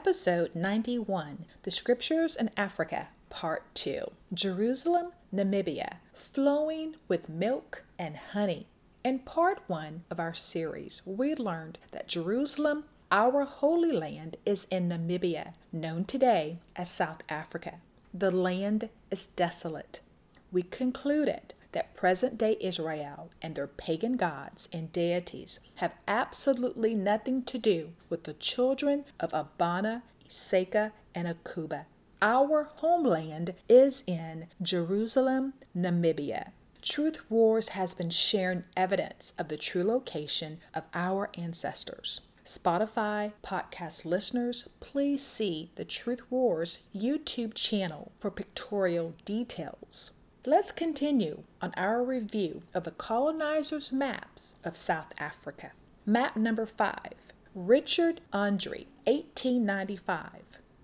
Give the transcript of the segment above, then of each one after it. Episode 91, The Scriptures in Africa, Part 2, Jerusalem, Namibia, Flowing with Milk and Honey. In Part 1 of our series, we learned that Jerusalem, our holy land, is in Namibia, known today as South Africa. The land is desolate. We concluded that present-day Israel and their pagan gods and deities have absolutely nothing to do with the children of Abana, Isaka, and Akuba. Our homeland is in Jerusalem, Namibia. Truth Wars has been sharing evidence of the true location of our ancestors. Spotify podcast listeners, please see the Truth Wars YouTube channel for pictorial details. Let's continue on our review of the colonizers' maps of South Africa. Map number 5, Richard Andree, 1895.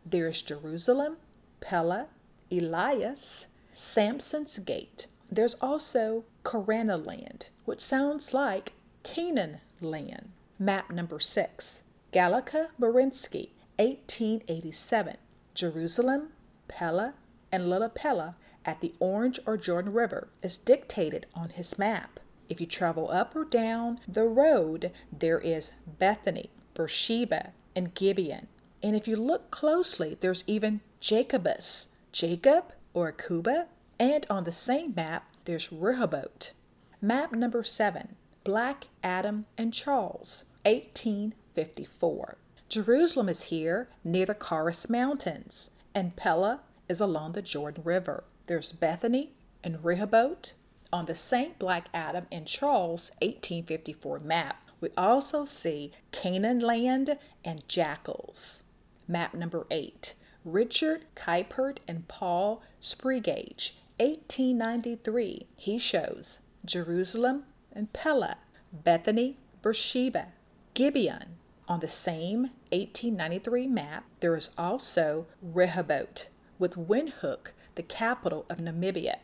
There's Jerusalem, Pella, Elias, Samson's Gate. There's also Karana land, which sounds like Canaan land. Map number 6, Gallica-Berensky, 1887. Jerusalem, Pella, and Lilla Pella at the Orange or Jordan River is dictated on his map. If you travel up or down the road, there is Bethany, Beersheba, and Gibeon. And if you look closely, there's even Jacobus, Jacob or Cuba. And on the same map, there's Rehoboth. Map number 7, Black Adam and Charles, 1854. Jerusalem is here near the Taurus Mountains, and Pella is along the Jordan River. There's Bethany and Rehoboth. On the St. Black Adam and Charles 1854 map, we also see Canaan land and jackals. Map number 8, Richard Kuypert and Paul Sprigade, 1893. He shows Jerusalem and Pella, Bethany, Beersheba, Gibeon. On the same 1893 map, there is also Rehoboth, with Windhoek, the capital of Namibia.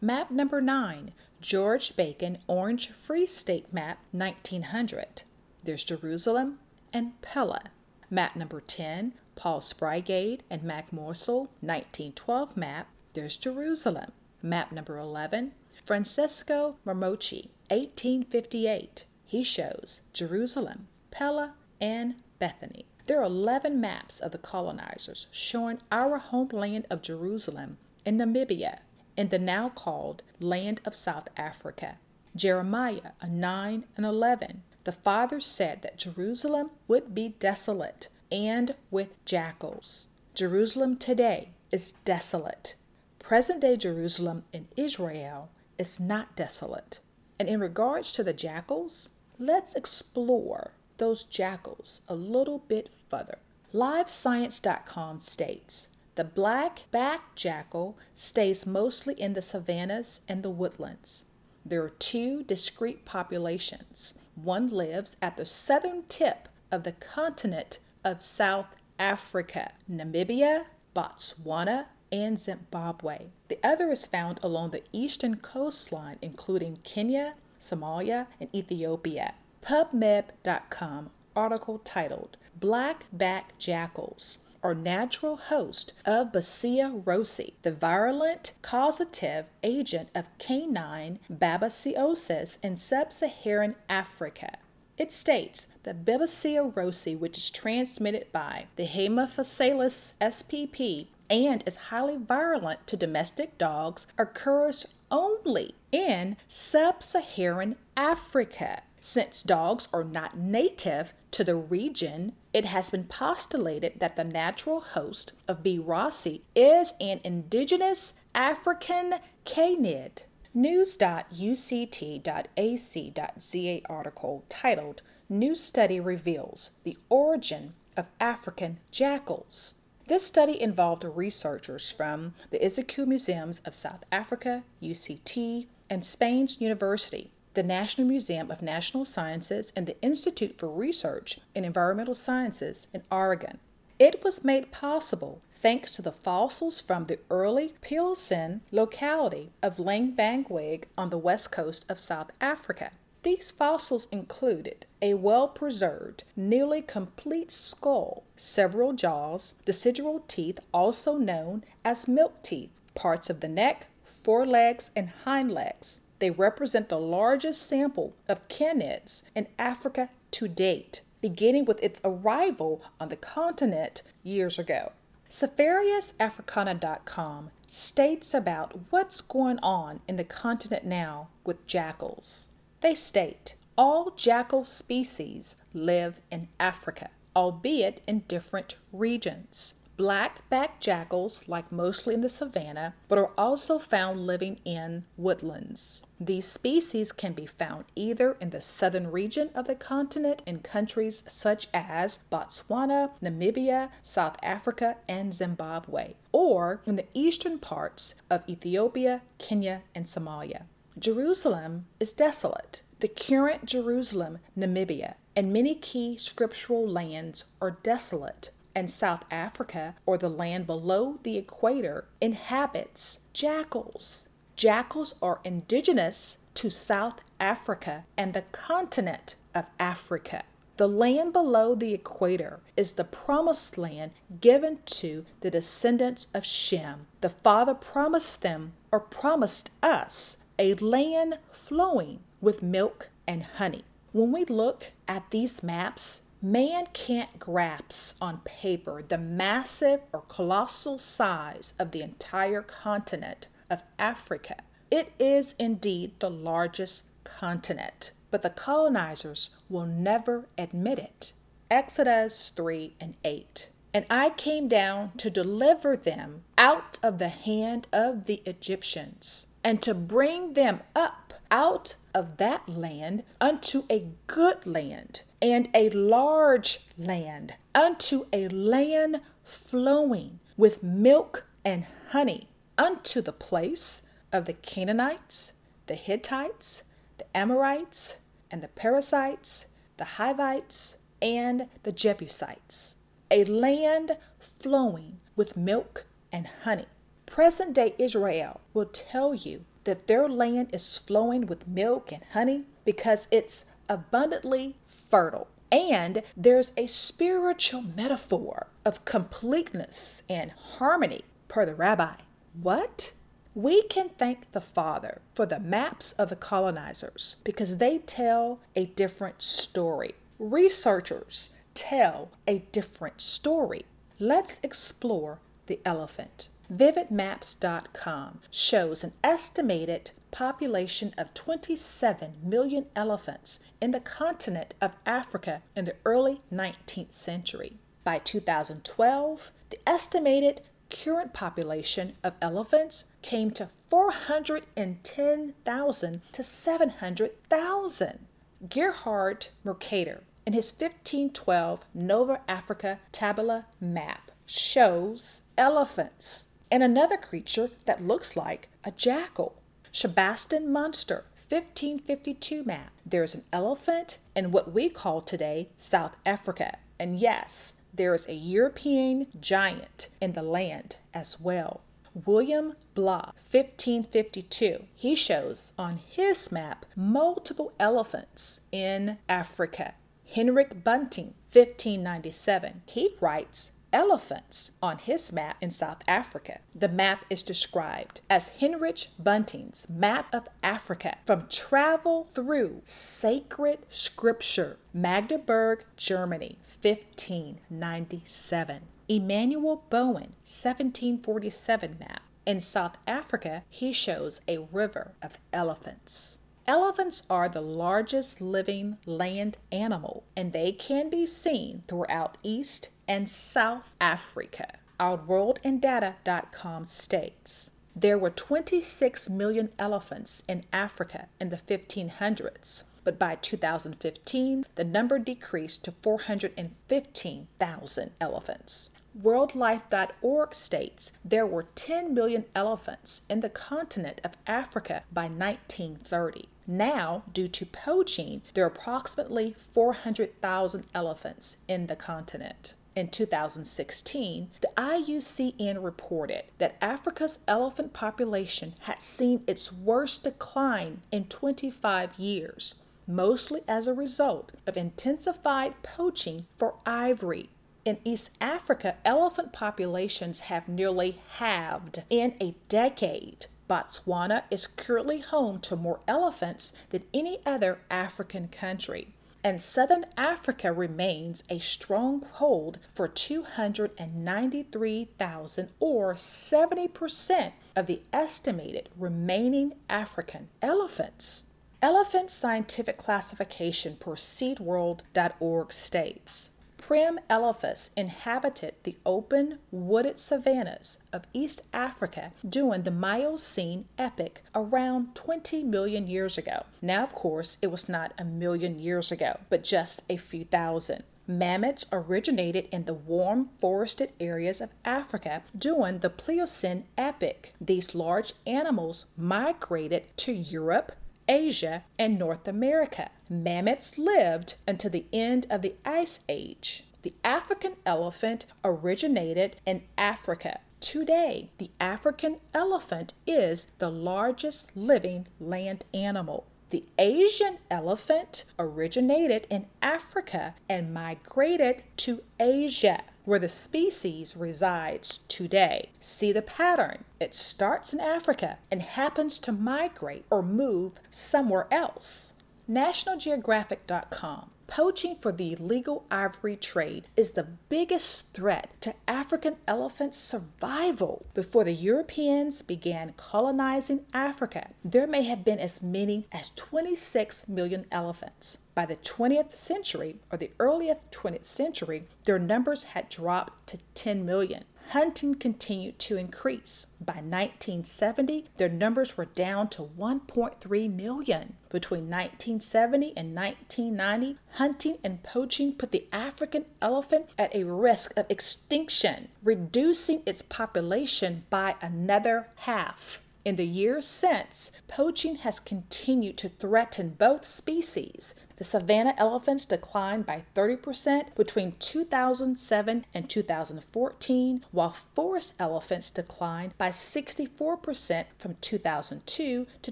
Map number 9, George Bacon Orange Free State Map 1900. There's Jerusalem and Pella. Map number 10, Paul Sprigade and Mac Morsell 1912 map. There's Jerusalem. Map number 11, Francesco Marmochi 1858. He shows Jerusalem, Pella, and Bethany. There are 11 maps of the colonizers showing our homeland of Jerusalem in Namibia, in the now called land of South Africa. Jeremiah 9 and 11, the father said that Jerusalem would be desolate and with jackals. Jerusalem today is desolate. Present-day Jerusalem in Israel is not desolate. And in regards to the jackals, let's explore those jackals a little bit further. LiveScience.com states, the black-backed jackal stays mostly in the savannas and the woodlands. There are two discrete populations. One lives at the southern tip of the continent of South Africa, Namibia, Botswana, and Zimbabwe. The other is found along the eastern coastline, including Kenya, Somalia, and Ethiopia. PubMed.com article titled Black-Backed Jackals are natural host of Babesia rossi, the virulent causative agent of canine babesiosis in sub-Saharan Africa. It states that Babesia rossi, which is transmitted by the Haemaphysalis spp and is highly virulent to domestic dogs, occurs only in sub-Saharan Africa. Since dogs are not native to the region, it has been postulated that the natural host of B. rossi is an indigenous African canid. News.uct.ac.za article titled, New Study Reveals the Origin of African Jackals. This study involved researchers from the Iziku Museums of South Africa, UCT, and Spain's University, the National Museum of Natural Sciences, and the Institute for Research in Environmental Sciences in Oregon. It was made possible thanks to the fossils from the early Pliocene locality of Langbangwig on the west coast of South Africa. These fossils included a well-preserved, nearly complete skull, several jaws, decidual teeth also known as milk teeth, parts of the neck, forelegs, and hind legs. They represent the largest sample of canids in Africa to date, beginning with its arrival on the continent years ago. SafariasAfricana.com states about what's going on in the continent now with jackals. They state, all jackal species live in Africa, albeit in different regions. Black-backed jackals like mostly in the savanna, but are also found living in woodlands. These species can be found either in the southern region of the continent in countries such as Botswana, Namibia, South Africa, and Zimbabwe, or in the eastern parts of Ethiopia, Kenya, and Somalia. Jerusalem is desolate. The current Jerusalem, Namibia, and many key scriptural lands are desolate, and South Africa, or the land below the equator, inhabits jackals. Jackals are indigenous to South Africa and the continent of Africa. The land below the equator is the promised land given to the descendants of Shem. The Father promised them, or promised us, a land flowing with milk and honey. When we look at these maps, man can't grasp on paper the massive or colossal size of the entire continent of Africa. It is indeed the largest continent, but the colonizers will never admit it. Exodus 3:8. And I came down to deliver them out of the hand of the Egyptians, and to bring them up out of that land unto a good land, and a large land, unto a land flowing with milk and honey, unto the place of the Canaanites, the Hittites, the Amorites, and the Perizzites, the Hivites, and the Jebusites, a land flowing with milk and honey. Present-day Israel will tell you that their land is flowing with milk and honey because it's abundantly fertile. And there's a spiritual metaphor of completeness and harmony, per the rabbi. What? We can thank the Father for the maps of the colonizers because they tell a different story. Researchers tell a different story. Let's explore the elephant. VividMaps.com shows an estimated population of 27 million elephants in the continent of Africa in the early 19th century. By 2012, the estimated current population of elephants came to 410,000 to 700,000. Gerhard Mercator, in his 1512 Nova Africa Tabula map, shows elephants and another creature that looks like a jackal. Sebastian Munster, 1552 map. There's an elephant in what we call today South Africa. And yes, there is a European giant in the land as well. William Bloch, 1552. He shows on his map multiple elephants in Africa. Henrik Bunting, 1597. He writes elephants on his map in South Africa. The map is described as Henrik Bunting's Map of Africa from Travel Through Sacred Scripture, Magdeburg, Germany, 1597. Emanuel Bowen, 1747 map. In South Africa, he shows a river of elephants. Elephants are the largest living land animal, and they can be seen throughout East and South Africa. OurWorldInData.com states, there were 26 million elephants in Africa in the 1500s, but by 2015, the number decreased to 415,000 elephants. WorldLife.org states there were 10 million elephants in the continent of Africa by 1930. Now, due to poaching, there are approximately 400,000 elephants in the continent. In 2016, the IUCN reported that Africa's elephant population had seen its worst decline in 25 years, mostly as a result of intensified poaching for ivory. In East Africa, elephant populations have nearly halved in a decade. Botswana is currently home to more elephants than any other African country, and Southern Africa remains a stronghold for 293,000 or 70% of the estimated remaining African elephants. Elephant scientific classification per seedworld.org states, Prim elephas inhabited the open, wooded savannas of East Africa during the Miocene epoch around 20 million years ago. Now, of course, it was not a million years ago, but just a few thousand. Mammoths originated in the warm, forested areas of Africa during the Pliocene epoch. These large animals migrated to Europe, Asia, and North America. Mammoths lived until the end of the Ice Age. The African elephant originated in Africa. Today, the African elephant is the largest living land animal. The Asian elephant originated in Africa and migrated to Asia, where the species resides today. See the pattern. It starts in Africa and happens to migrate or move somewhere else. NationalGeographic.com. Poaching for the illegal ivory trade is the biggest threat to African elephant survival. Before the Europeans began colonizing Africa, there may have been as many as 26 million elephants. By the 20th century, or the earliest 20th century, their numbers had dropped to 10 million. Hunting continued to increase. By 1970, their numbers were down to 1.3 million. Between 1970 and 1990, hunting and poaching put the African elephant at a risk of extinction, reducing its population by another half. In the years since, poaching has continued to threaten both species. The savanna elephants declined by 30% between 2007 and 2014, while forest elephants declined by 64% from 2002 to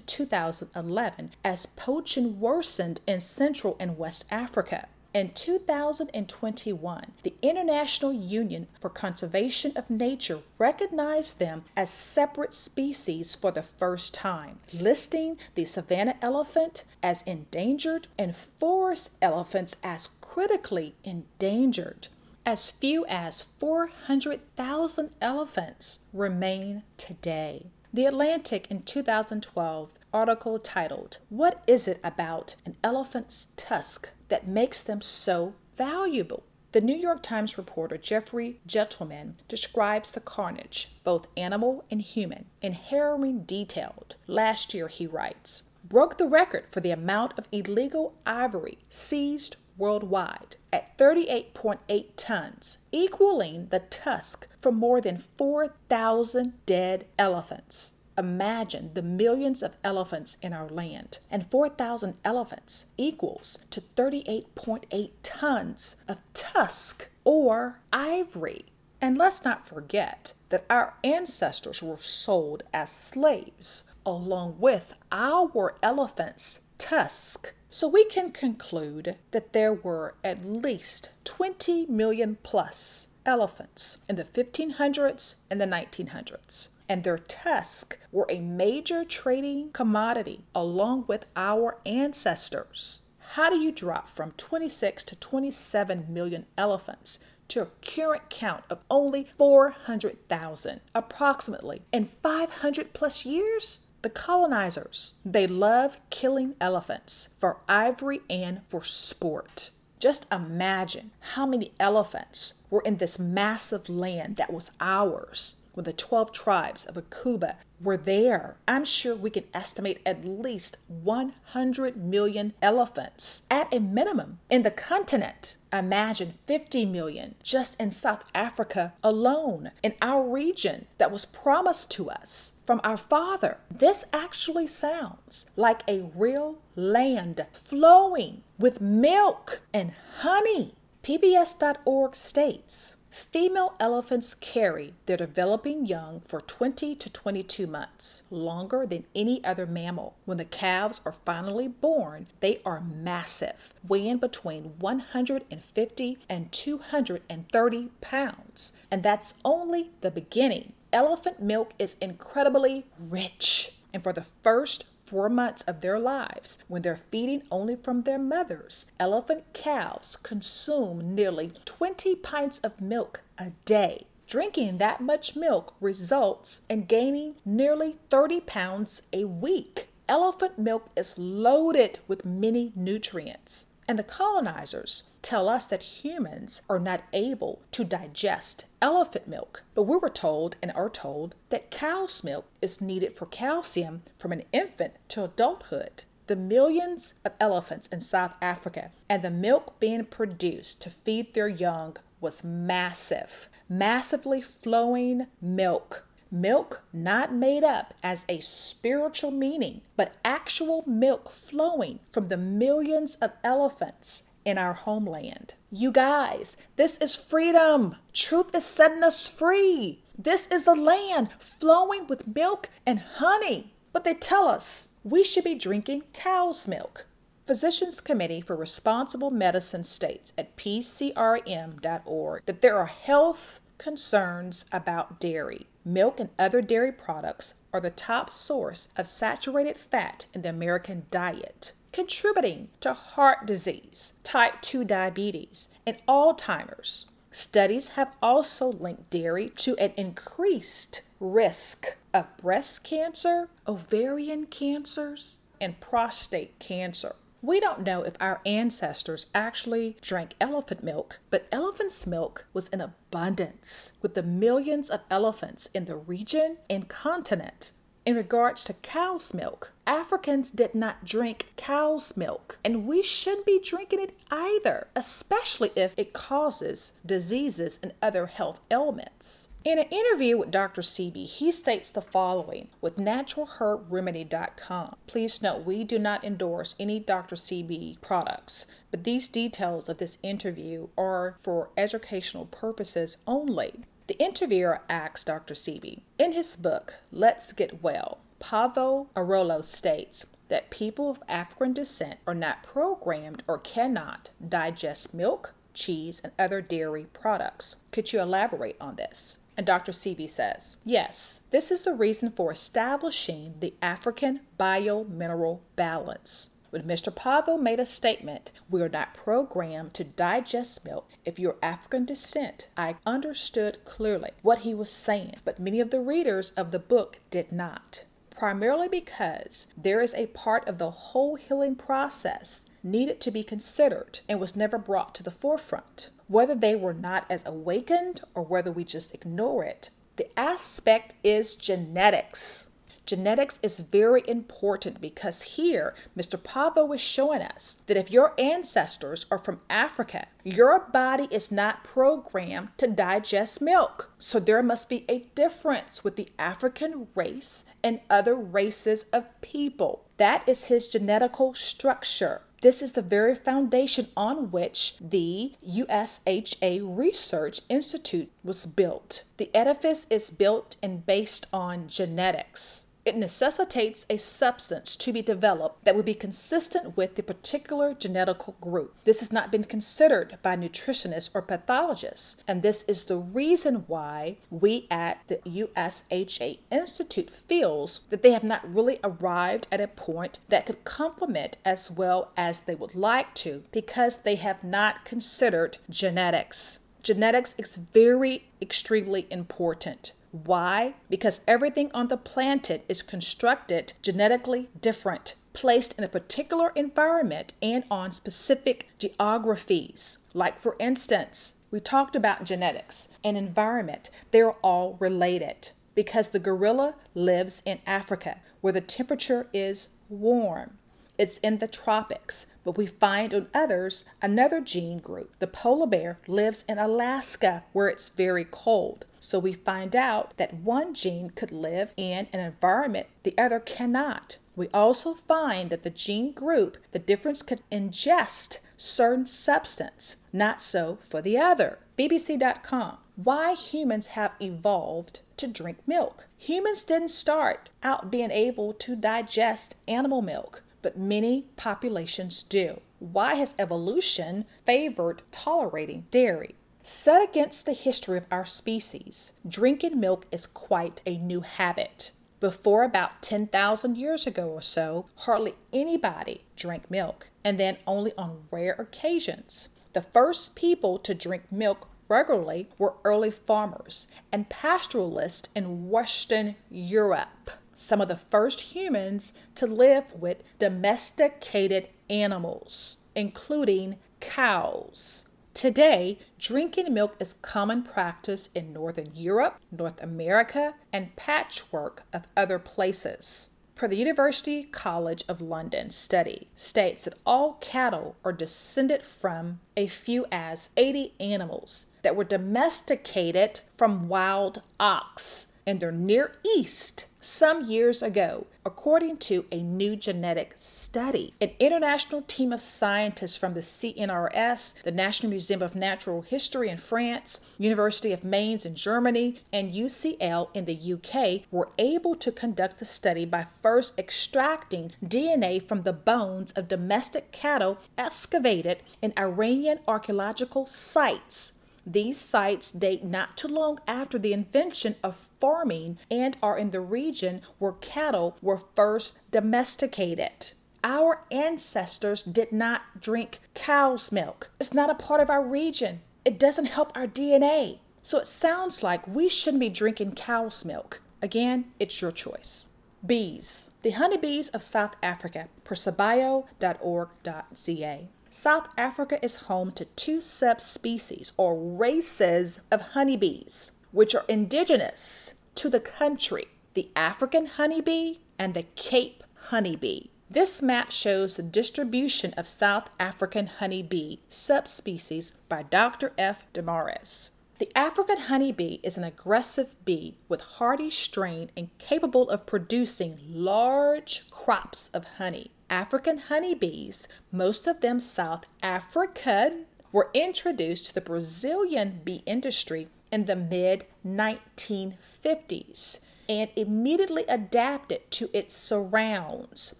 2011 as poaching worsened in Central and West Africa. In 2021, the International Union for Conservation of Nature recognized them as separate species for the first time, listing the savanna elephant as endangered and forest elephants as critically endangered. As few as 400,000 elephants remain today. The Atlantic in 2012 article titled, "What is it about an elephant's tusk that makes them so valuable?" The New York Times reporter Jeffrey Gentleman describes the carnage, both animal and human, in harrowing detail. Last year, he writes, broke the record for the amount of illegal ivory seized worldwide at 38.8 tons, equaling the tusk for more than 4,000 dead elephants. Imagine the millions of elephants in our land, and 4,000 elephants equals to 38.8 tons of tusk or ivory. And let's not forget that our ancestors were sold as slaves along with our elephants' tusk. So we can conclude that there were at least 20 million plus elephants in the 1500s and the 1900s. And their tusks were a major trading commodity along with our ancestors. How do you drop from 26 to 27 million elephants to a current count of only 400,000 approximately in 500 plus years? The colonizers, they love killing elephants for ivory and for sport. Just imagine how many elephants were in this massive land that was ours. When the 12 tribes of Akuba were there, I'm sure we can estimate at least 100 million elephants at a minimum in the continent. Imagine 50 million just in South Africa alone, in our region that was promised to us from our father. This actually sounds like a real land flowing with milk and honey. PBS.org states, Female elephants carry their developing young for 20 to 22 months, longer than any other mammal. When the calves are finally born, they are massive, weighing between 150 and 230 pounds. And that's only the beginning. Elephant milk is incredibly rich. And for the first 4 months of their lives, when they're feeding only from their mothers, elephant calves consume nearly 20 pints of milk a day. Drinking that much milk results in gaining nearly 30 pounds a week. Elephant milk is loaded with many nutrients. And the colonizers tell us that humans are not able to digest elephant milk, but we were told and are told that cow's milk is needed for calcium from an infant to adulthood. The millions of elephants in South Africa and the milk being produced to feed their young was massive, massively flowing milk. Milk not made up as a spiritual meaning, but actual milk flowing from the millions of elephants in our homeland. You guys, this is freedom. Truth is setting us free. This is the land flowing with milk and honey. But they tell us we should be drinking cow's milk. Physicians Committee for Responsible Medicine states at PCRM.org that there are health concerns about dairy. Milk and other dairy products are the top source of saturated fat in the American diet, contributing to heart disease, type 2 diabetes, and Alzheimer's. Studies have also linked dairy to an increased risk of breast cancer, ovarian cancers, and prostate cancer. We don't know if our ancestors actually drank elephant milk, but elephant's milk was in abundance with the millions of elephants in the region and continent. In regards to cow's milk, Africans did not drink cow's milk, and we shouldn't be drinking it either, especially if it causes diseases and other health ailments. In an interview with Dr. Sebi, he states the following with naturalherbremedy.com. Please note, we do not endorse any Dr. Sebi products, but these details of this interview are for educational purposes only. The interviewer asks Dr. Sebi, in his book, Let's Get Well, Paavo Airola states that people of African descent are not programmed or cannot digest milk, cheese, and other dairy products. Could you elaborate on this? And Dr. Sebi says, yes, this is the reason for establishing the African biomineral balance. When Mr. Paavo made a statement, we are not programmed to digest milk if you're African descent, I understood clearly what he was saying, but many of the readers of the book did not, primarily because there is a part of the whole healing process needed to be considered and was never brought to the forefront. Whether they were not as awakened or whether we just ignore it, the aspect is genetics. Genetics is very important because here, Mr. Paavo is showing us that if your ancestors are from Africa, your body is not programmed to digest milk. So there must be a difference with the African race and other races of people. That is his genetical structure. This is the very foundation on which the USHA Research Institute was built. The edifice is built and based on genetics. It necessitates a substance to be developed that would be consistent with the particular genetical group. This has not been considered by nutritionists or pathologists, and this is the reason why we at the USHA Institute feels that they have not really arrived at a point that could complement as well as they would like to, because they have not considered genetics. Genetics is very, extremely important. Why? Because everything on the planet is constructed genetically different, placed in a particular environment and on specific geographies. Like for instance, we talked about genetics and environment. They're all related because the gorilla lives in Africa where the temperature is warm. It's in the tropics, but we find on others another gene group. The polar bear lives in Alaska where it's very cold. So we find out that one gene could live in an environment the other cannot. We also find that the gene group, the difference could ingest certain substance, not so for the other. BBC.com. Why humans have evolved to drink milk. Humans didn't start out being able to digest animal milk, but many populations do. Why has evolution favored tolerating dairy? Set against the history of our species, drinking milk is quite a new habit. Before about 10,000 years ago or so, hardly anybody drank milk, and then only on rare occasions. The first people to drink milk regularly were early farmers and pastoralists in Western Europe, some of the first humans to live with domesticated animals, including cows. Today, drinking milk is common practice in Northern Europe, North America, and patchwork of other places. Per the University College of London study states that all cattle are descended from as few as 80 animals that were domesticated from wild ox in their Near East some years ago, according to a new genetic study. An international team of scientists from the CNRS, the National Museum of Natural History in France, University of Mainz in Germany, and UCL in the UK were able to conduct the study by first extracting DNA from the bones of domestic cattle excavated in Iranian archaeological sites. These sites date not too long after the invention of farming and are in the region where cattle were first domesticated. Our ancestors did not drink cow's milk. It's not a part of our region. It doesn't help our DNA. So it sounds like we shouldn't be drinking cow's milk. Again, it's your choice. Bees. The honeybees of South Africa. Percebayo.org.ca. South Africa is home to two subspecies or races of honeybees, which are indigenous to the country, the African honeybee and the Cape honeybee. This map shows the distribution of South African honeybee subspecies by Dr. F. Damares. The African honeybee is an aggressive bee with hardy strain and capable of producing large crops of honey. African honeybees, most of them South African, were introduced to the Brazilian bee industry in the mid-1950s and immediately adapted to its surrounds,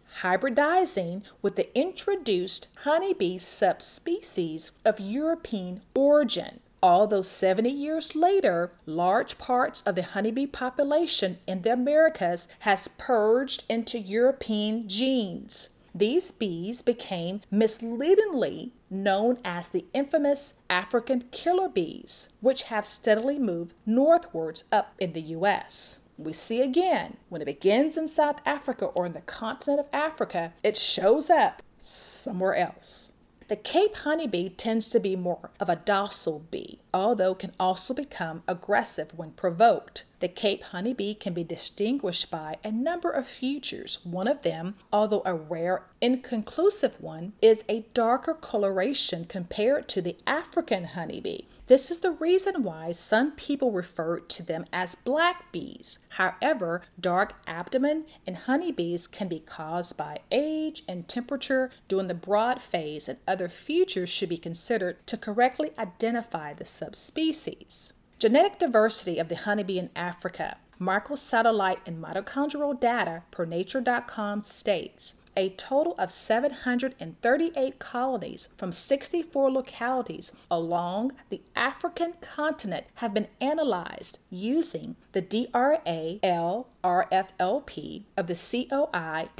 hybridizing with the introduced honeybee subspecies of European origin. Although 70 years later, large parts of the honeybee population in the Americas has purged into European genes. These bees became misleadingly known as the infamous African killer bees, which have steadily moved northwards up in the U.S. We see again, when it begins in South Africa or in the continent of Africa, it shows up somewhere else. The Cape honeybee tends to be more of a docile bee, although can also become aggressive when provoked. The Cape honeybee can be distinguished by a number of features. One of them, although a rare, inconclusive one, is a darker coloration compared to the African honeybee. This is the reason why some people refer to them as black bees. However, dark abdomen in honeybees can be caused by age and temperature during the brood phase, and other features should be considered to correctly identify the subspecies. Genetic diversity of the honeybee in Africa. Microsatellite and mitochondrial data per nature.com states a total of 738 colonies from 64 localities along the African continent have been analyzed using the DRAL-RFLP of the COI-COII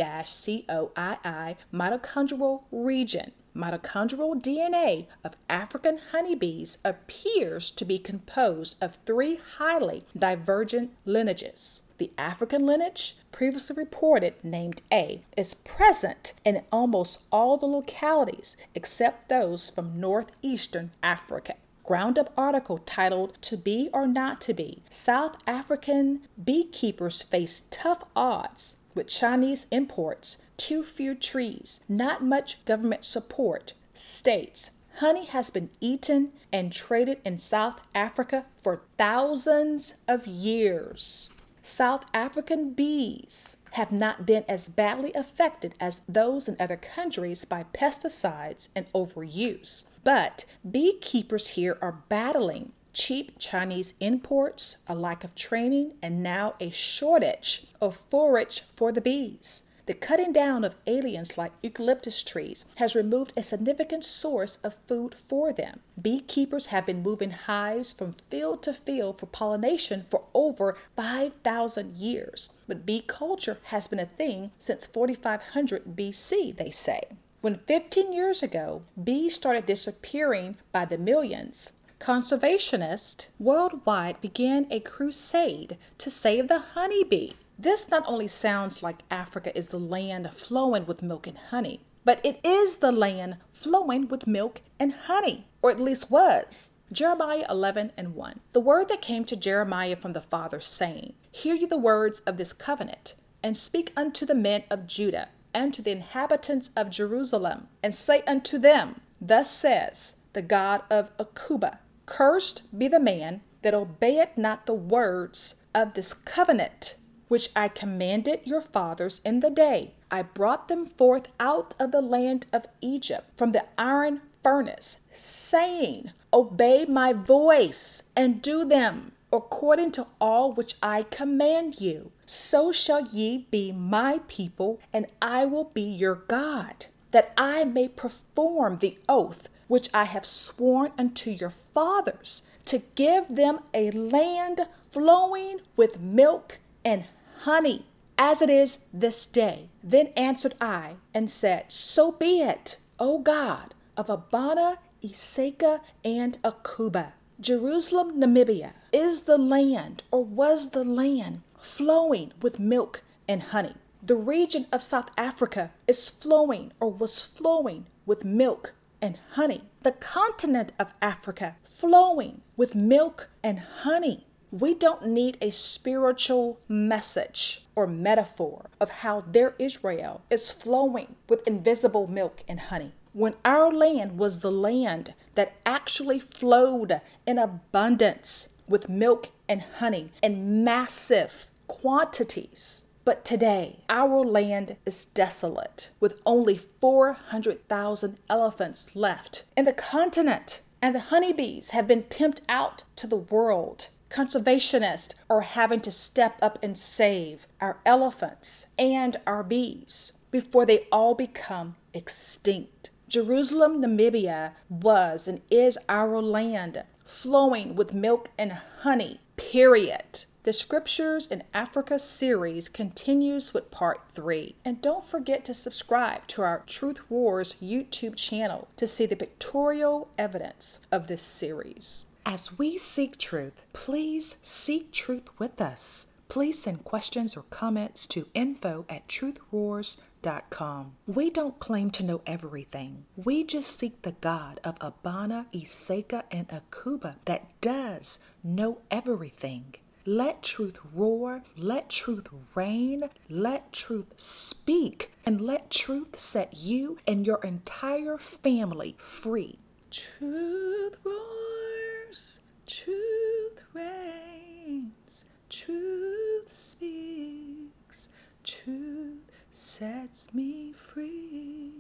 mitochondrial region. Mitochondrial DNA of African honeybees appears to be composed of three highly divergent lineages. The African lineage, previously reported named A, is present in almost all the localities except those from northeastern Africa. Ground-up article titled "To Be or Not to Be, South African Beekeepers Face Tough Odds with Chinese Imports, Too Few Trees, Not Much Government Support," states, honey has been eaten and traded in South Africa for thousands of years. South African bees have not been as badly affected as those in other countries by pesticides and overuse. But beekeepers here are battling cheap Chinese imports, a lack of training, and now a shortage of forage for the bees. The cutting down of aliens like eucalyptus trees has removed a significant source of food for them. Beekeepers have been moving hives from field to field for pollination for over 5,000 years. But bee culture has been a thing since 4500 BC, they say. When 15 years ago, bees started disappearing by the millions, conservationists worldwide began a crusade to save the honeybee. This not only sounds like Africa is the land flowing with milk and honey, but it is the land flowing with milk and honey, or at least was. Jeremiah 11:1. The word that came to Jeremiah from the Father, saying, Hear ye the words of this covenant, and speak unto the men of Judah, and to the inhabitants of Jerusalem, and say unto them, Thus says the God of Akuba, Cursed be the man that obeyeth not the words of this covenant, which I commanded your fathers in the day I brought them forth out of the land of Egypt from the iron furnace, saying, Obey my voice, and do them according to all which I command you. So shall ye be my people, and I will be your God, that I may perform the oath which I have sworn unto your fathers, to give them a land flowing with milk and honey, as it is this day. Then answered I and said, So be it, O God of Abana, Iseka, and Akuba. Jerusalem, Namibia, is the land, or was the land, flowing with milk and honey. The region of South Africa is flowing, or was flowing, with milk and honey. The continent of Africa, flowing with milk and honey. We don't need a spiritual message or metaphor of how their Israel is flowing with invisible milk and honey. When our land was the land that actually flowed in abundance with milk and honey in massive quantities. But today, our land is desolate with only 400,000 elephants left in the continent, and the honeybees have been pimped out to the world. Conservationists are having to step up and save our elephants and our bees before they all become extinct. Jerusalem, Namibia was and is our land, flowing with milk and honey, period. The Scriptures in Africa series continues with part 3. And don't forget to subscribe to our Truth Wars YouTube channel to see the pictorial evidence of this series. As we seek truth, please seek truth with us. Please send questions or comments to info@truthroars.com. We don't claim to know everything. We just seek the God of Abana, Iseka, and Akuba that does know everything. Let truth roar, let truth reign, let truth speak, and let truth set you and your entire family free. Truth roars. Truth reigns, truth speaks, truth sets me free.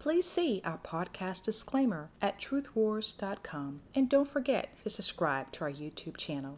Please see our podcast disclaimer at truthwars.com, and don't forget to subscribe to our YouTube channel.